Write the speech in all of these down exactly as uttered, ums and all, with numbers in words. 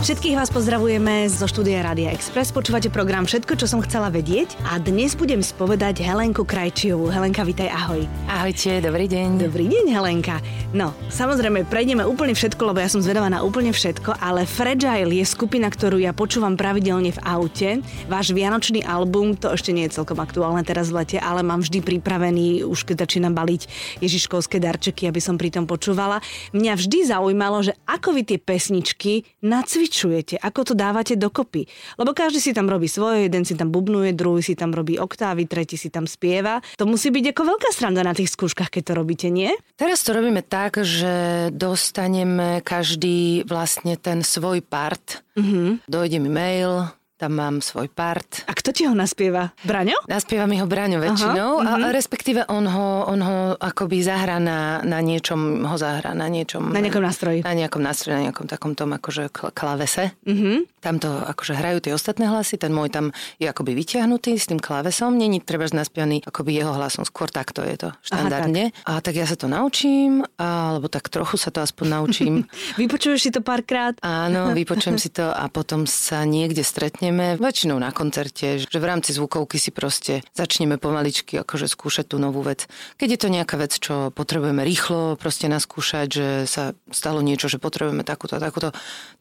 Všetkých vás pozdravujeme zo štúdia Rádia Express. Počúvate program Všetko, čo som chcela vedieť. A dnes budem spovedať Helenku Krajčíovú. Helenka, vitaj, ahoj. Ahojte, dobrý deň. Dobrý deň, Helenka. No, samozrejme, prejdeme úplne všetko, lebo ja som zvedavá na úplne všetko, ale Fragile je skupina, ktorú ja počúvam pravidelne v aute. Váš vianočný album, to ešte nie je celkom aktuálne teraz v lete, ale mám vždy pripravený, už keď začínam baliť ježiškovské darčeky, aby som pritom počúvala. Mňa vždy zaujímalo, že ako vy tie pesničky nacvičujete, čujete, ako to dávate dokopy. Lebo každý si tam robí svoje, jeden si tam bubnuje, druhý si tam robí oktávy, tretí si tam spieva. To musí byť ako veľká sranda na tých skúškach, keď to robíte, nie? Teraz to robíme tak, že dostaneme každý vlastne ten svoj part. Mm-hmm. Dojde mi mail, tam mám svoj part. A kto ti ho naspieva? Braňo? Naspieva mi ho Braňo väčšinou. Aha, a, a respektíve on ho, on ho akoby zahrá na, na niečom, ho zahrá na niečom. Na nejakom nástroji. Na nejakom nástroji, na nejakom takom tom akože klavese. Uh-huh. Tam to akože hrajú tie ostatné hlasy, ten môj tam je akoby vyťahnutý s tým klavesom. Není treba naspievaný akoby jeho hlasom, skôr takto je to štandardne. Aha, tak. A tak ja sa to naučím, alebo tak trochu sa to aspoň naučím. Vypočuješ si to párkrát? Áno, vypočujem si to a potom sa niekde stretnem. Väčšinou na koncerte, že v rámci zvukovky si proste začneme pomaličky akože skúšať tú novú vec. Keď je to nejaká vec, čo potrebujeme rýchlo proste naskúšať, že sa stalo niečo, že potrebujeme takúto a takúto,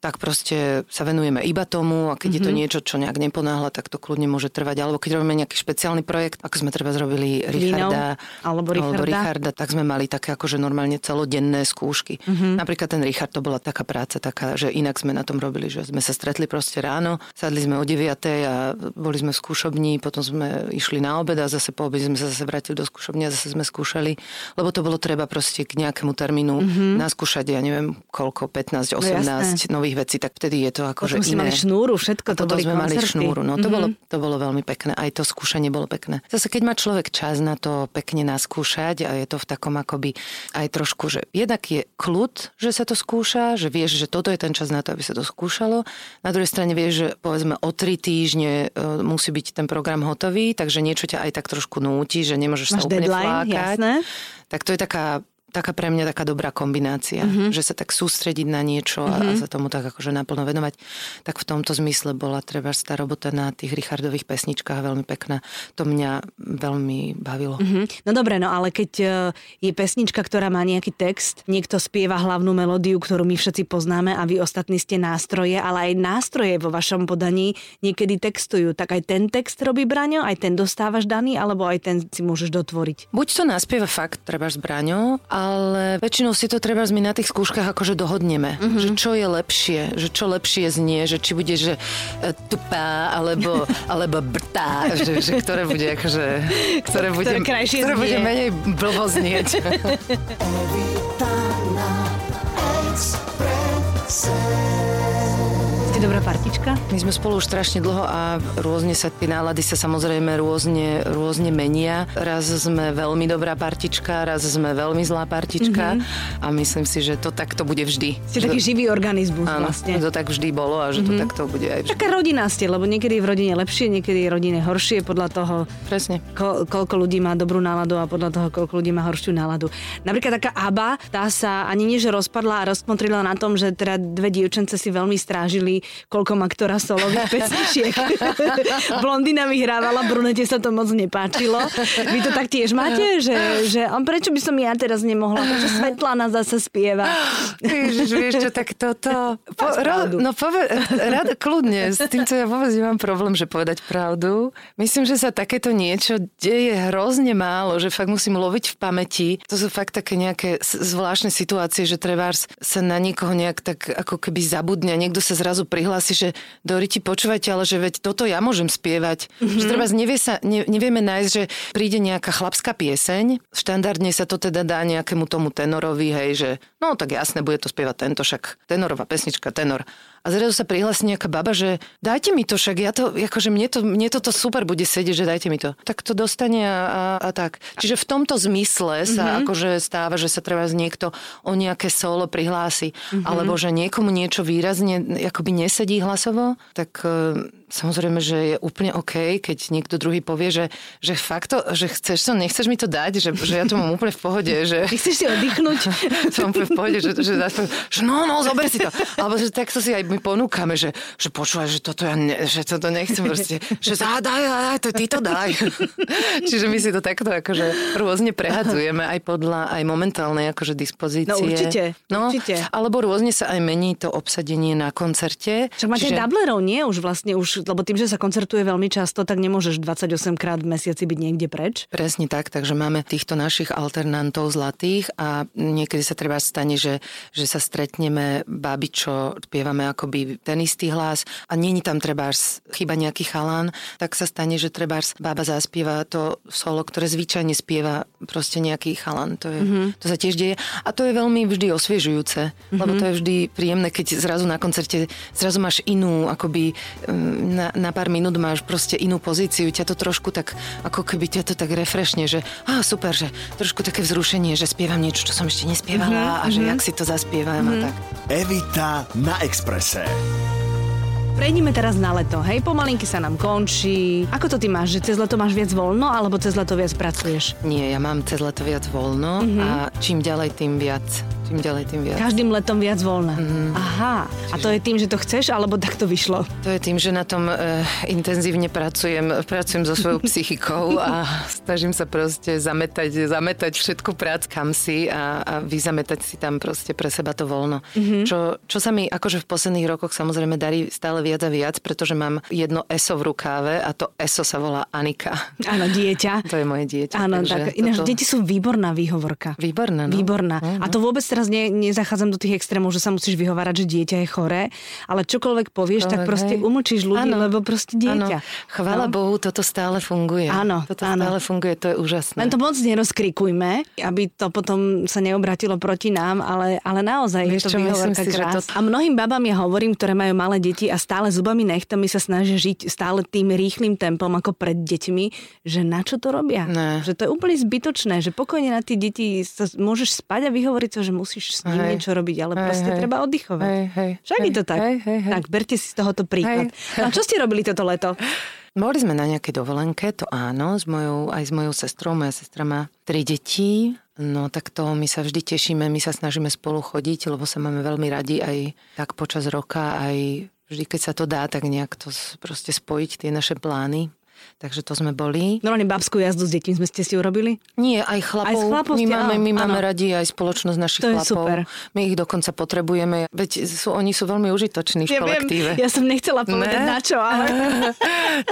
tak proste sa venujeme iba tomu a keď mm-hmm. je to niečo, čo nejak neponáhla, tak to kľudne môže trvať. Alebo keď robíme nejaký špeciálny projekt, ako sme treba zrobili Richarda, Lino, alebo, Richarda. alebo Richarda, tak sme mali také akože normálne celodenné skúšky. Mm-hmm. Napríklad ten Richard, to bola taká práca, taká, že inak sme na tom robili, že sme sa stretli proste ráno, sadli sme o deviatej a boli sme v skúšobni, potom sme išli na obed a zase po obede sme sa zase vrátili do skúšobne a zase sme skúšali, lebo to bolo treba proste k nejakému termínu mm-hmm. naskúšať, ja neviem, koľko, pätnásť, osemnásť no, nových vecí, tak vtedy je to akože iné. Sme mali šnúru, všetko to boli koncerty. Potom sme mali šnúru, no to, mm-hmm. bolo, to bolo veľmi pekné, aj to skúšanie bolo pekné. Zase keď má človek čas na to pekne naskúšať a je to v takom akoby aj trošku, že jednak je kľud, že sa to skúša, že vieš, že toto je ten čas na to, aby sa to skúšalo. Na druhej strane vieš, že povedzme o tri týždne musí byť ten program hotový, takže niečo ťa aj tak trošku núti, že nemôžeš Máš sa úplne deadline, flákať. Jasné. Tak to je taká, taká pre mňa taká dobrá kombinácia, mm-hmm. že sa tak sústrediť na niečo mm-hmm. a sa tomu tak akože naplno venovať. Tak v tomto zmysle bola treba tá robota na tých Richardových pesničkách veľmi pekná. To mňa veľmi bavilo. Mm-hmm. No dobre, no ale keď je pesnička, ktorá má nejaký text, niekto spieva hlavnú melódiu, ktorú my všetci poznáme a vy ostatní ste nástroje, ale aj nástroje vo vašom podaní niekedy textujú. Tak aj ten text robí Braňo, aj ten dostávaš daný, alebo aj ten si môžeš dotvoriť. Buď to naspieva fakt treba s Braňo, ale väčšinou si to treba my na tých skúškach akože dohodneme, mm-hmm. že čo je lepšie, že čo lepšie znie, že či bude, že e, tupá, alebo, alebo brtá, že, že ktoré bude akože, ktoré bude, ktoré krajšie ktoré bude menej blbo znieť. Evita na Exprese. Dobrá partička. My sme spolu už strašne dlho a rôzne sa tie nálady sa samozrejme rôzne, rôzne menia. Raz sme veľmi dobrá partička, raz sme veľmi zlá partička mm-hmm. a myslím si, že to takto bude vždy. Ste taký to, živý organizmus áno, vlastne. Áno, to tak vždy bolo a že mm-hmm. to takto bude aj vždy. Taká rodina ste, lebo niekedy je v rodine lepšie, niekedy je v rodine horšie podľa toho, presne. Ko, koľko ľudí má dobrú náladu a podľa toho, koľko ľudí má horšiu náladu. Napríklad taká Aba, tá sa ani nie, že rozpadla a rozkontrila na tom, že teda dve dievčence si veľmi strážili koľko má ktorá solových pesničiek. Blondina vyhrávala, brunete sa to moc nepáčilo. Vy to tak tiež máte? Že, že on, prečo by som ja teraz nemohla? Prečo Svetlana zase spieva? Ježiš, vieš čo, tak toto... Po, ro, no pove, rad, kľudne, s tým, čo ja vôbec nemám problém, že povedať pravdu. Myslím, že sa takéto niečo deje hrozne málo, že fakt musím loviť v pamäti. To sú fakt také nejaké zvláštne situácie, že trebárs sa na niekoho nejak tak ako keby zabudne. Niekto sa zrazu pri hlási, že Dori, ti počúvajte, ale že veď toto ja môžem spievať. Mm-hmm. Že treba nevie sa, ne, nevieme nájsť, že príde nejaká chlapská pieseň. Štandardne sa to teda dá nejakému tomu tenorovi, hej, že no tak jasné, bude to spievať tento, však tenorová pesnička, tenor. A zrazu sa prihlási nejaká baba, že dajte mi to však, ja to, akože mne, to, mne toto super bude sedieť, že dajte mi to. Tak to dostane a, a, a tak. Čiže v tomto zmysle sa mm-hmm. akože stáva, že sa treba z niekto o nejaké solo prihlási, mm-hmm. alebo že niekomu niečo výrazne akoby nesedí hlasovo, tak samozrejme, že je úplne OK, keď niekto druhý povie, že, že fakt to, že chceš to, nechceš mi to dať, že, že ja to mám úplne v pohode. Že... Nechceš si oddychnúť? To mám úplne v pohode, že, že, že no, no, zober si to. Alebo že takto si aj my ponúkame, že, že počúvaj, že toto ja ne, že toto nechcem proste. Že daj, daj, daj, to ty to daj. Čiže my si to takto akože rôzne prehadzujeme aj podľa aj momentálnej akože dispozície. No určite, no, určite. Alebo rôzne sa aj mení to obsadenie na koncerte. Čo máte čiže... dublerov, nie? Už vlastne už lebo tým, že sa koncertuje veľmi často, tak nemôžeš dvadsaťosem krát v mesiaci byť niekde preč. Presne tak, takže máme týchto našich alternantov zlatých a niekedy sa treba stane, že, že sa stretneme babičo, spievame akoby ten istý hlas a není tam trebárs chyba nejaký chalán, tak sa stane, že trebárs bába zaspieva to solo, ktoré zvyčajne spieva proste nejaký chalán. To, je, mm-hmm. to sa tiež deje a to je veľmi vždy osviežujúce, mm-hmm. lebo to je vždy príjemné, keď zrazu na koncerte zrazu máš inú akoby Na, na pár minút máš proste inú pozíciu, ťa to trošku tak, ako keby ťa to tak refreshne, že á, super, že trošku také vzrušenie, že spievam niečo, čo som ešte nespievala mm-hmm. a že jak si to zaspievam mm-hmm. a tak. Evita na Exprese. Prejdime teraz na leto, hej, pomalinky sa nám končí. Ako to ty máš, že cez leto máš viac voľno, alebo cez leto viac pracuješ? Nie, ja mám cez leto viac voľno mm-hmm. a čím ďalej, tým viac. Čím ďalej, tým viac. Každým letom viac voľna. Mm. Aha. Čiže... A to je tým, že to chceš, alebo tak to vyšlo? To je tým, že na tom e, intenzívne pracujem. Pracujem so svojou psychikou a snažím sa proste zametať, zametať všetku prác kam si a, a vyzametať si tam proste pre seba to voľno. Mm-hmm. Čo, čo sa mi akože v posledných rokoch samozrejme darí stále viac a viac, pretože mám jedno eso v rukáve a to eso sa volá Anika. Áno, dieťa. To je moje dieťa. Áno, tak. Ináč, toto... deti sú výborná výhovorka. Výborná, no. Výborná. Mm-hmm. A to vôbec teraz ne, nezachádzam do tých extrémov, že sa musíš vyhovárať, že dieťa je choré, ale čokoľvek povieš, tak proste umlčíš ľudí, ano, lebo proste dieťa. Chvála ano. Bohu, toto stále funguje. Áno, toto ano. Stále funguje, to je úžasné. Len to moc nerozkrikujme, aby to potom sa neobrátilo proti nám, ale, ale naozaj vieš, je to vyhovorka krásna. To... A mnohým babám ja hovorím, ktoré majú malé deti a stále zubami nechtami sa snažia žiť stále tým rýchlym tempom ako pred deťmi, že na čo to robia? Ne. Že to je úplne zbytočné, že pokojne na tie deti sa môžeš spať a vyhovoriť sa, že musíš s ním hej, niečo robiť, ale hej, proste hej, treba oddychovať. Hej, hej, Však hej, je to tak. Hej, hej, hej. Tak berte si z tohoto príklad. Hej. A čo ste robili toto leto? Boli sme na nejakej dovolenke, to áno, s mojou, aj s mojou sestrou. Moja sestra má tri deti, no tak to my sa vždy tešíme, my sa snažíme spolu chodiť, lebo sa máme veľmi radi aj tak počas roka, aj vždy, keď sa to dá, tak nejak to proste spojiť, tie naše plány. Takže to sme boli. Normálne babskú jazdu s deťmi sme ste si urobili? Nie, aj chlapov. Aj s chlapov my ste, máme, my áno. máme radi aj spoločnosť našich to chlapov. To je super. My ich dokonca potrebujeme. Veď sú, oni sú veľmi užitoční v ja kolektíve. Viem, ja som nechcela povedať ne? na čo, ale...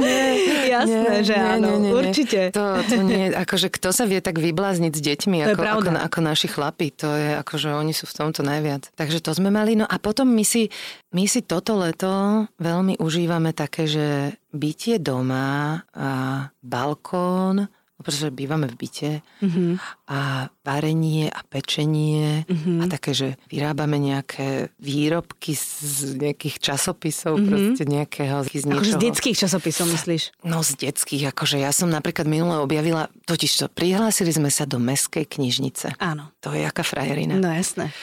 nie, Jasné, nie, že nie, áno. Nie, nie, určite. To, to nie, akože kto sa vie tak vyblázniť s deťmi, ako, ako, ako naši chlapi. To je akože oni sú v tomto najviac. Takže to sme mali. No a potom my si, my si toto leto veľmi užívame také, že... bytie doma a balkón, pretože bývame v byte mm-hmm. a varenie a pečenie mm-hmm. a také, že vyrábame nejaké výrobky z nejakých časopisov, mm-hmm. proste nejakého z niečoho. Akože z detských časopisov myslíš? No z detských, akože ja som napríklad minule objavila, totiž to, prihlásili sme sa do Mestskej knižnice. Áno. To je jaká frajerina. No jasné.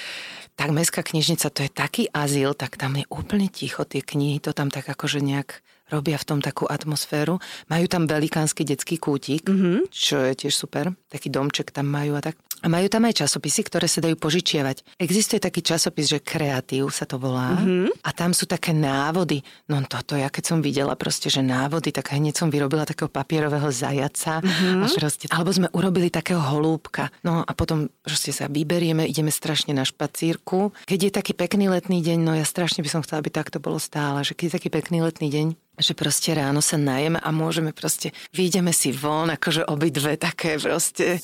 Tak Mestská knižnica, to je taký azyl, tak tam je úplne ticho, tie knihy to tam tak akože nejak robia v tom takú atmosféru. Majú tam velikánsky detský kútik, mm-hmm. čo je tiež super. Taký domček tam majú a tak. A majú tam aj časopisy, ktoré sa dajú požičiavať. Existuje taký časopis, že Kreatív sa to volá. Mm-hmm. A tam sú také návody. No toto ja keď som videla proste, že návody, tak hneď som vyrobila takého papierového zajaca. Mm-hmm. A proste, alebo sme urobili takého holúbka. No a potom proste sa vyberieme, ideme strašne na špacírku. Keď je taký pekný letný deň, no ja strašne by som chcela, aby takto bolo stále, že keď je taký pekný letný deň, že proste ráno sa najeme a môžeme proste, vyjdeme si von, akože obidve také proste,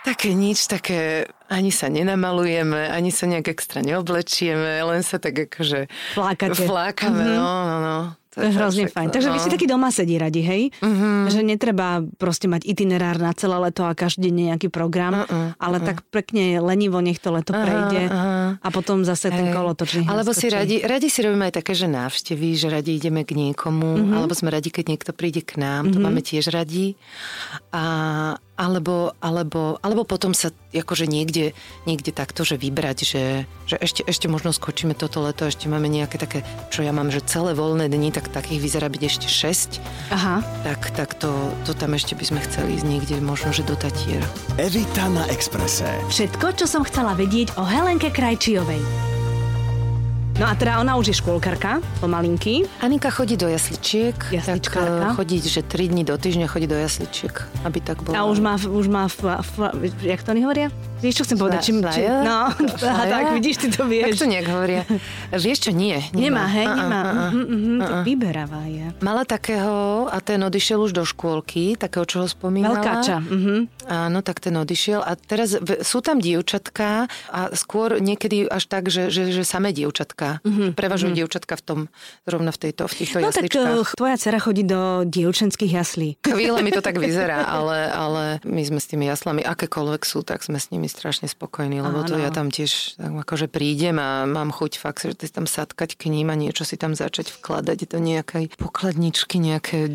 také nič, také... Ani sa nenamalujeme, ani sa nejak extra neoblečieme, len sa tak akože... Flákate. Flákame, mm-hmm. no, no, no. To je hrozne fajn. Takže no. Vy si taký doma sedí radi, hej? Uh-huh. Že netreba proste mať itinerár na celé leto a každý deň nejaký program, uh-uh, ale uh-uh. tak pekne lenivo nech to leto uh-huh, prejde uh-huh. a potom zase hey. ten kolotočný. Alebo si radi, radi si robíme aj také, že návštevy, že radi ideme k niekomu, uh-huh. alebo sme radi, keď niekto príde k nám, uh-huh. to máme tiež radi. A Alebo, alebo, alebo potom sa akože niekde, niekde takto, že vybrať, že, že ešte, ešte možno skočíme toto leto, ešte máme nejaké také, čo ja mám, že celé voľné dni, tak takých vyzerá byť ešte šesť. Aha. Tak, tak to, to tam ešte by sme chceli ísť niekde, možno, že do Tatier. Evita na Exprese. Všetko, čo som chcela vedieť o Helenke Krajčíovej. No a teda ona už je škôlkarka, pomalinky. Anika chodí do jasličiek. Jasličkárka. Tak chodí, že tri dni do týždňa chodí do jasličiek, aby tak bolo. A už má, už má, fla, fla, jak to oni hovoria? Vieš, čo chcem Sla, povedať? Či, či, no, a tak vidíš, ty to vieš. Tak to nejak hovoria. Vieš, čo nie. Nemá, nemá hej, a-a, nemá. A-a, uh-huh, uh-huh, a-a. To vyberavá je. Mala takého, a ten odišiel už do škôlky, takého, čo ho spomínala. Veľkáča. Uh-huh. Áno, tak ten odišiel. A teraz sú tam dievčatká a skôr niekedy až tak, že, že, že samé dievčatka. Mm-hmm. Prevažujú mm-hmm. dievčatka v tom, zrovna v, tejto, v týchto no jasličkách. No tak tvoja dcera chodí do dievčenských jaslí. Chvíle mi to tak vyzerá, ale, ale my sme s tými jaslami, akékoľvek sú, tak sme s nimi strašne spokojní, lebo áno. To ja tam tiež tak akože prídem a mám chuť fakt, že tam sadkať k ním a niečo si tam začať vkladať do nejakej pokladničky, nejaké,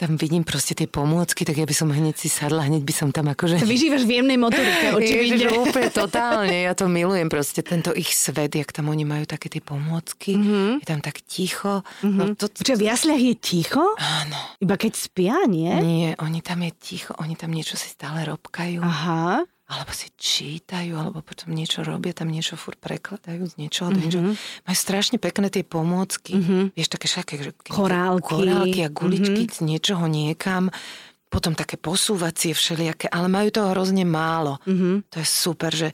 tam vidím proste tie pomôcky, tak ja by som hneď si sadla, hneď by som tam akože... Vyžívaš v jemnej motorike, očividne. Ježiš, úplne totálne, ja to milujem proste, tento ich svet, jak tam oni majú tak také tie pomôcky, mm-hmm. je tam tak ticho. Mm-hmm. No to, to... Čiže v jasliach je ticho? Áno. Iba keď spia, nie? Nie, oni tam je ticho, oni tam niečo si stále robkajú. Aha. Alebo si čítajú, alebo potom niečo robia, tam niečo furt prekladajú z niečoho. Mm-hmm. Majú strašne pekné tie pomôcky. Mm-hmm. Vieš, také všaké chorálky. Chorálky a guličky mm-hmm. z niečoho niekam. Potom také posúvacie všelijaké, ale majú toho hrozne málo. Mm-hmm. To je super, že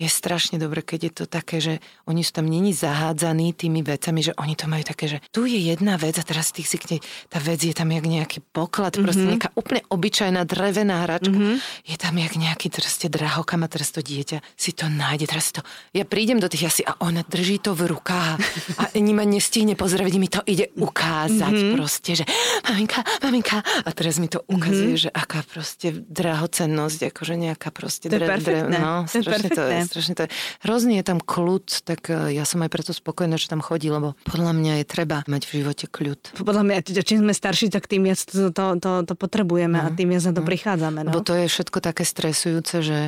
je strašne dobre, keď je to také, že oni sú tam neni zahádzaní tými vecami, že oni to majú také, že tu je jedna vec a teraz tých si kde, tá vec je tam jak nejaký poklad, mm-hmm. proste nejaká úplne obyčajná drevená hračka. Mm-hmm. Je tam jak nejaký drste drahokam a teraz to dieťa si to nájde. Teraz to, ja prídem do tých asi a ona drží to v rukách a ani ma nestihne pozdraviť, mi to ide ukázať mm-hmm. proste, že maminka, maminka. A teraz mi to ukazuje, mm-hmm. že aká proste drahocennosť, akože nejaká proste drevená. Dre, no, strašne to je. Strašne to je. Hrozne je tam kľud, tak ja som aj preto spokojná, že tam chodí, lebo podľa mňa je treba mať v živote kľud. Podľa mňa, čím sme starší, tak tým viac to, to, to, to potrebujeme no, a tým viac na to no. prichádzame. No? Bo to je všetko také stresujúce, že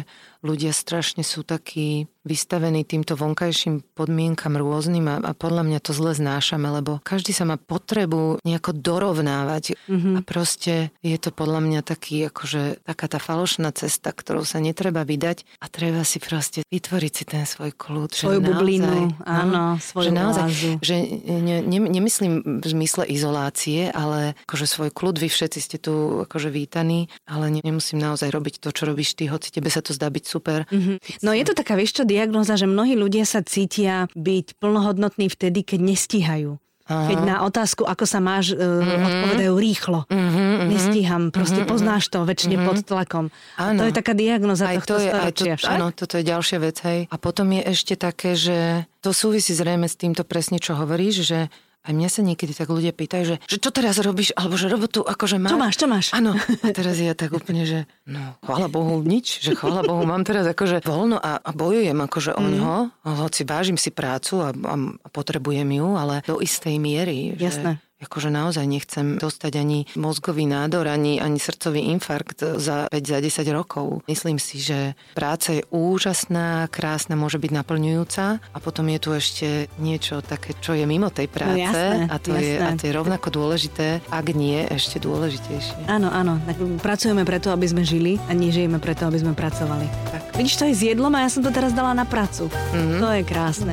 ľudia strašne sú takí vystavení týmto vonkajším podmienkam rôznym a, a podľa mňa to zle znášame, lebo každý sa má potrebu nejako dorovnávať mm-hmm. a proste je to podľa mňa taký, akože taká tá falošná cesta, ktorou sa netreba vydať a treba si proste vytvoriť si ten svoj kľud. Svoju bublinu, áno, svoju oázu. Že ne, ne, nemyslím v zmysle izolácie, ale akože svoj kľud, vy všetci ste tu akože vítaní, ale ne, nemusím naozaj robiť to, čo robíš ty, hoci tebe sa to zdá byť super. Mm-hmm. No je to taká, vieš čo, diagnóza, že mnohí ľudia sa cítia byť plnohodnotní vtedy, keď nestíhajú. Aha. Keď na otázku, ako sa máš, mm-hmm. odpovedajú rýchlo. Mm-hmm, mm-hmm. Nestíham, proste mm-hmm, poznáš to, väčšine mm-hmm. pod tlakom. A to je taká diagnóza tohto storočia. To, áno, toto je ďalšia vec, hej. A potom je ešte také, že to súvisí zrejme s týmto presne, čo hovoríš, že a mňa sa niekedy tak ľudia pýtajú, že, že čo teraz robíš, alebo že robotu akože máš. Čo máš, čo máš? Áno. A teraz ja tak úplne, že no, chvála Bohu, nič. Že chvála Bohu, mám teraz akože voľno a, a bojujem akože mm. o ňo. Hoci vážim si prácu a, a, a potrebujem ju, ale do istej miery. Jasné. Že akože naozaj nechcem dostať ani mozgový nádor, ani, ani srdcový infarkt za päť, za desať rokov. Myslím si, že práca je úžasná, krásna, môže byť naplňujúca a potom je tu ešte niečo také, čo je mimo tej práce no, jasné, a, to je, a to je rovnako dôležité, ak nie ešte dôležitejšie. Áno, áno. Tak pracujeme preto, aby sme žili a nežijeme preto, aby sme pracovali. Tak. Vidíš, to je s jedlom a ja som to teraz dala na prácu. Mm-hmm. To je krásne.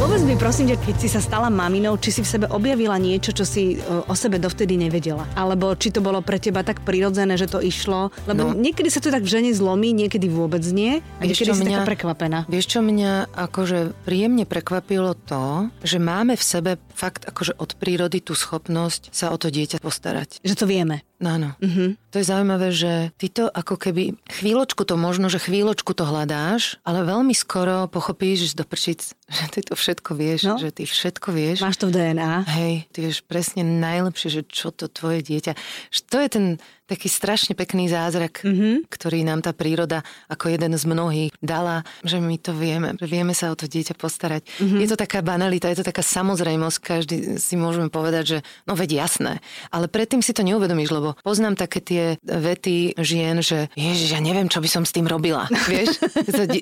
Povedz mi, prosím ťa, keď si sa stala maminou, či si v sebe objavila niečo, čo si o sebe dovtedy nevedela? Alebo či to bolo pre teba tak prirodzené, že to išlo? Lebo no. niekedy sa to tak v žene zlomí, niekedy vôbec nie. A niekedy si mňa, taká prekvapená. Vieš, čo mňa akože príjemne prekvapilo to, že máme v sebe fakt akože od prírody tú schopnosť sa o to dieťa postarať. Že to vieme. Áno. Uh-huh. To je zaujímavé, že ty to ako keby chvíľočku to možno, že chvíľočku to hľadáš, ale veľmi skoro pochopíš do prčic, že ty to všetko vieš, no. Že ty všetko vieš. Máš to v dé en á. Hej, ty vieš presne najlepšie, že čo to tvoje dieťa. Že to je ten taký strašne pekný zázrak, mm-hmm. ktorý nám tá príroda ako jeden z mnohých dala, že my to vieme, vieme sa o to dieťa postarať. Mm-hmm. Je to taká banalita, je to taká samozrejmosť, každý si môžeme povedať, že no veď jasné, ale predtým si to neuvedomíš, lebo poznám také tie vety žien, že ježiš, ja neviem, čo by som s tým robila, vieš?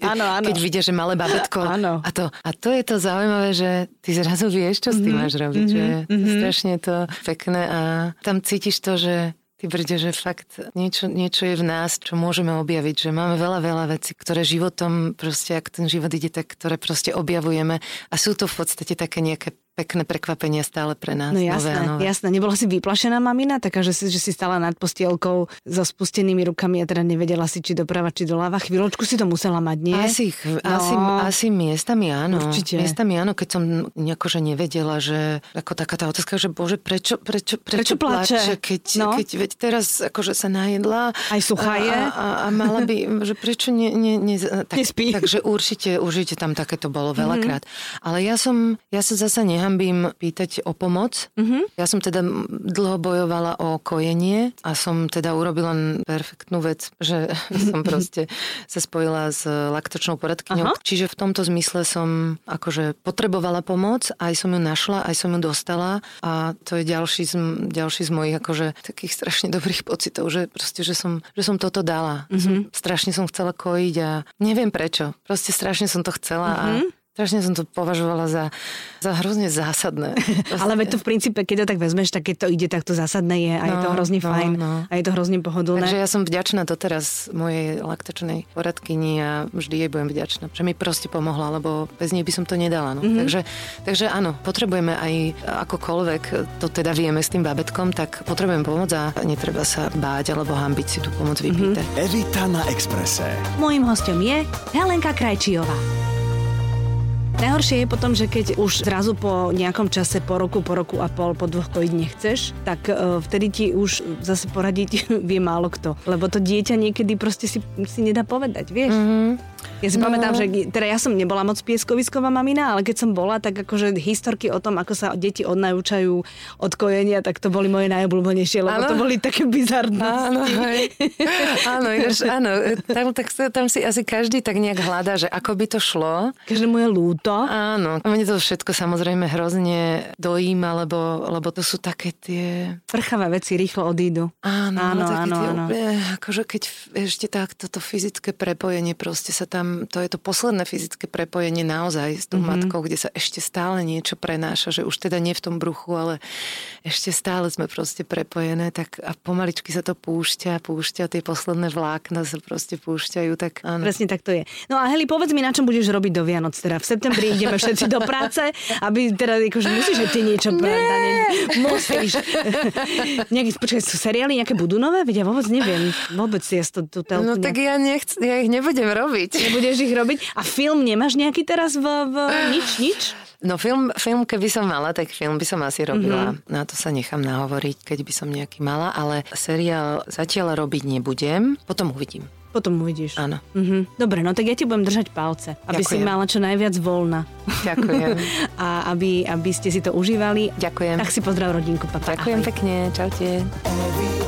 Áno, áno. Keď vidia, že malé babetko. Áno. A to, a to je to zaujímavé, že ty zrazu vieš, čo s tým mm-hmm. máš robiť, mm-hmm. že mm-hmm. strašne to pekné a tam cítiš to, že ty brde, že fakt niečo, niečo je v nás, čo môžeme objaviť, že máme veľa, veľa vecí, ktoré životom proste, ak ten život ide, tak ktoré proste objavujeme a sú to v podstate také nejaké pekné prekvapenia stále pre nás. No jasné, nové nové. jasné. Nebola si vyplašená mamina, taká, že si, že si stála nad postielkou so spustenými rukami a teda nevedela si, či doprava, či doľava. Chvíľočku si to musela mať, nie? Asi, no. asi, asi miestami áno. Určite. Miestami áno, keď som nejakože nevedela, že ako taká tá otázka, že bože, prečo, prečo, prečo, prečo plače? plače? Keď, no. keď veď teraz akože sa najedla. Aj suchá je. A, a, a mala by, že prečo ne, ne, ne, tak, nespí. Takže určite, určite tam takéto bolo veľakrát. Mm-hmm. Ale ja som, ja som zasa ne nehambím pýtať o pomoc. Mm-hmm. Ja som teda dlho bojovala o kojenie a som teda urobila perfektnú vec, že som proste sa spojila s laktačnou poradkyňou. Aha. Čiže v tomto zmysle som akože potrebovala pomoc, aj som ju našla, aj som ju dostala a to je ďalší z, ďalší z mojich akože takých strašne dobrých pocitov, že proste, že som, že som toto dala. Mm-hmm. Som, strašne som chcela kojiť a neviem prečo. Proste strašne som to chcela mm-hmm. a strašne som to považovala za, za hrozne zásadné. Ale veď to v princípe, keď to tak vezmeš, tak keď to ide, tak to zásadné je a no, je to hrozne no, fajn no. a je to hrozne pohodlné. Takže ja som vďačná doteraz mojej laktačnej poradkyni a vždy jej budem vďačná, že mi proste pomohla, lebo bez nej by som to nedala. No. Mm-hmm. Takže, takže áno, potrebujeme aj akokoľvek, to teda vieme s tým babetkom, tak potrebujeme pomoc a netreba sa báť alebo hanbiť si tú pomoc vypýtať. Mm-hmm. Evita na Exprese. Mojím hosťom je Helenka Krajčíová. Najhoršie je potom, že keď už zrazu po nejakom čase, po roku, po roku a pol, po dvoch kojiť nechceš, tak vtedy ti už zase poradiť vie málo kto. Lebo to dieťa niekedy proste si, si nedá povedať, vieš? Mm-hmm. Ja si no. pamätám, že teda ja som nebola moc pieskovisková mamina, ale keď som bola, tak akože historky o tom, ako sa deti odnaučajú od kojenia, tak to boli moje najobľúbenejšie, lebo ano. To boli také bizarnosti. Áno, áno, áno. Tam, tam si asi každý tak nejak hľadá, že ako by to šlo. Každému je ľúto. Áno. Mne to všetko samozrejme hrozne dojíma, lebo, lebo to sú také tie... Prchavé veci rýchlo odídu. Áno, áno, také áno, tie áno. Akože keď ešte tak toto fyzické prepojenie proste sa tam, to je to posledné fyzické prepojenie naozaj s tou mm-hmm. matkou, kde sa ešte stále niečo prenáša, že už teda nie v tom bruchu, ale ešte stále sme proste prepojené, tak a pomaličky sa to púšťa, púšťa, tie posledné vlákna sa proste púšťajú, tak áno. Presne tak to je. No a Heli, povedz mi, na čom budeš robiť do Vianoc teda v septembri? Ideme všetci do práce, aby teda akože musíš, že ty niečo pravda, nie. musíš. Nejaký, počkaj, sú seriály nejaké budú nové? Veď ja vôbec neviem. Vôbec si ja to tú telku... No tak ja, nechc- ja ich nebudem robiť. Nebudeš ich robiť? A film nemáš nejaký teraz v, v nič, nič? No film, film, keby som mala, tak film by som asi robila. Mm-hmm. Na to sa nechám nahovoriť, keď by som nejaký mala, ale seriál zatiaľ robiť nebudem. Potom uvidím. Potom uvidíš. Áno. Mhm. Dobre, no tak ja ti budem držať palce, aby Ďakujem. Si mala čo najviac voľna. Ďakujem. A aby, aby ste si to užívali. Ďakujem. Tak si pozdrav rodinku, papa. Ďakujem Ahoj. Pekne, čaute.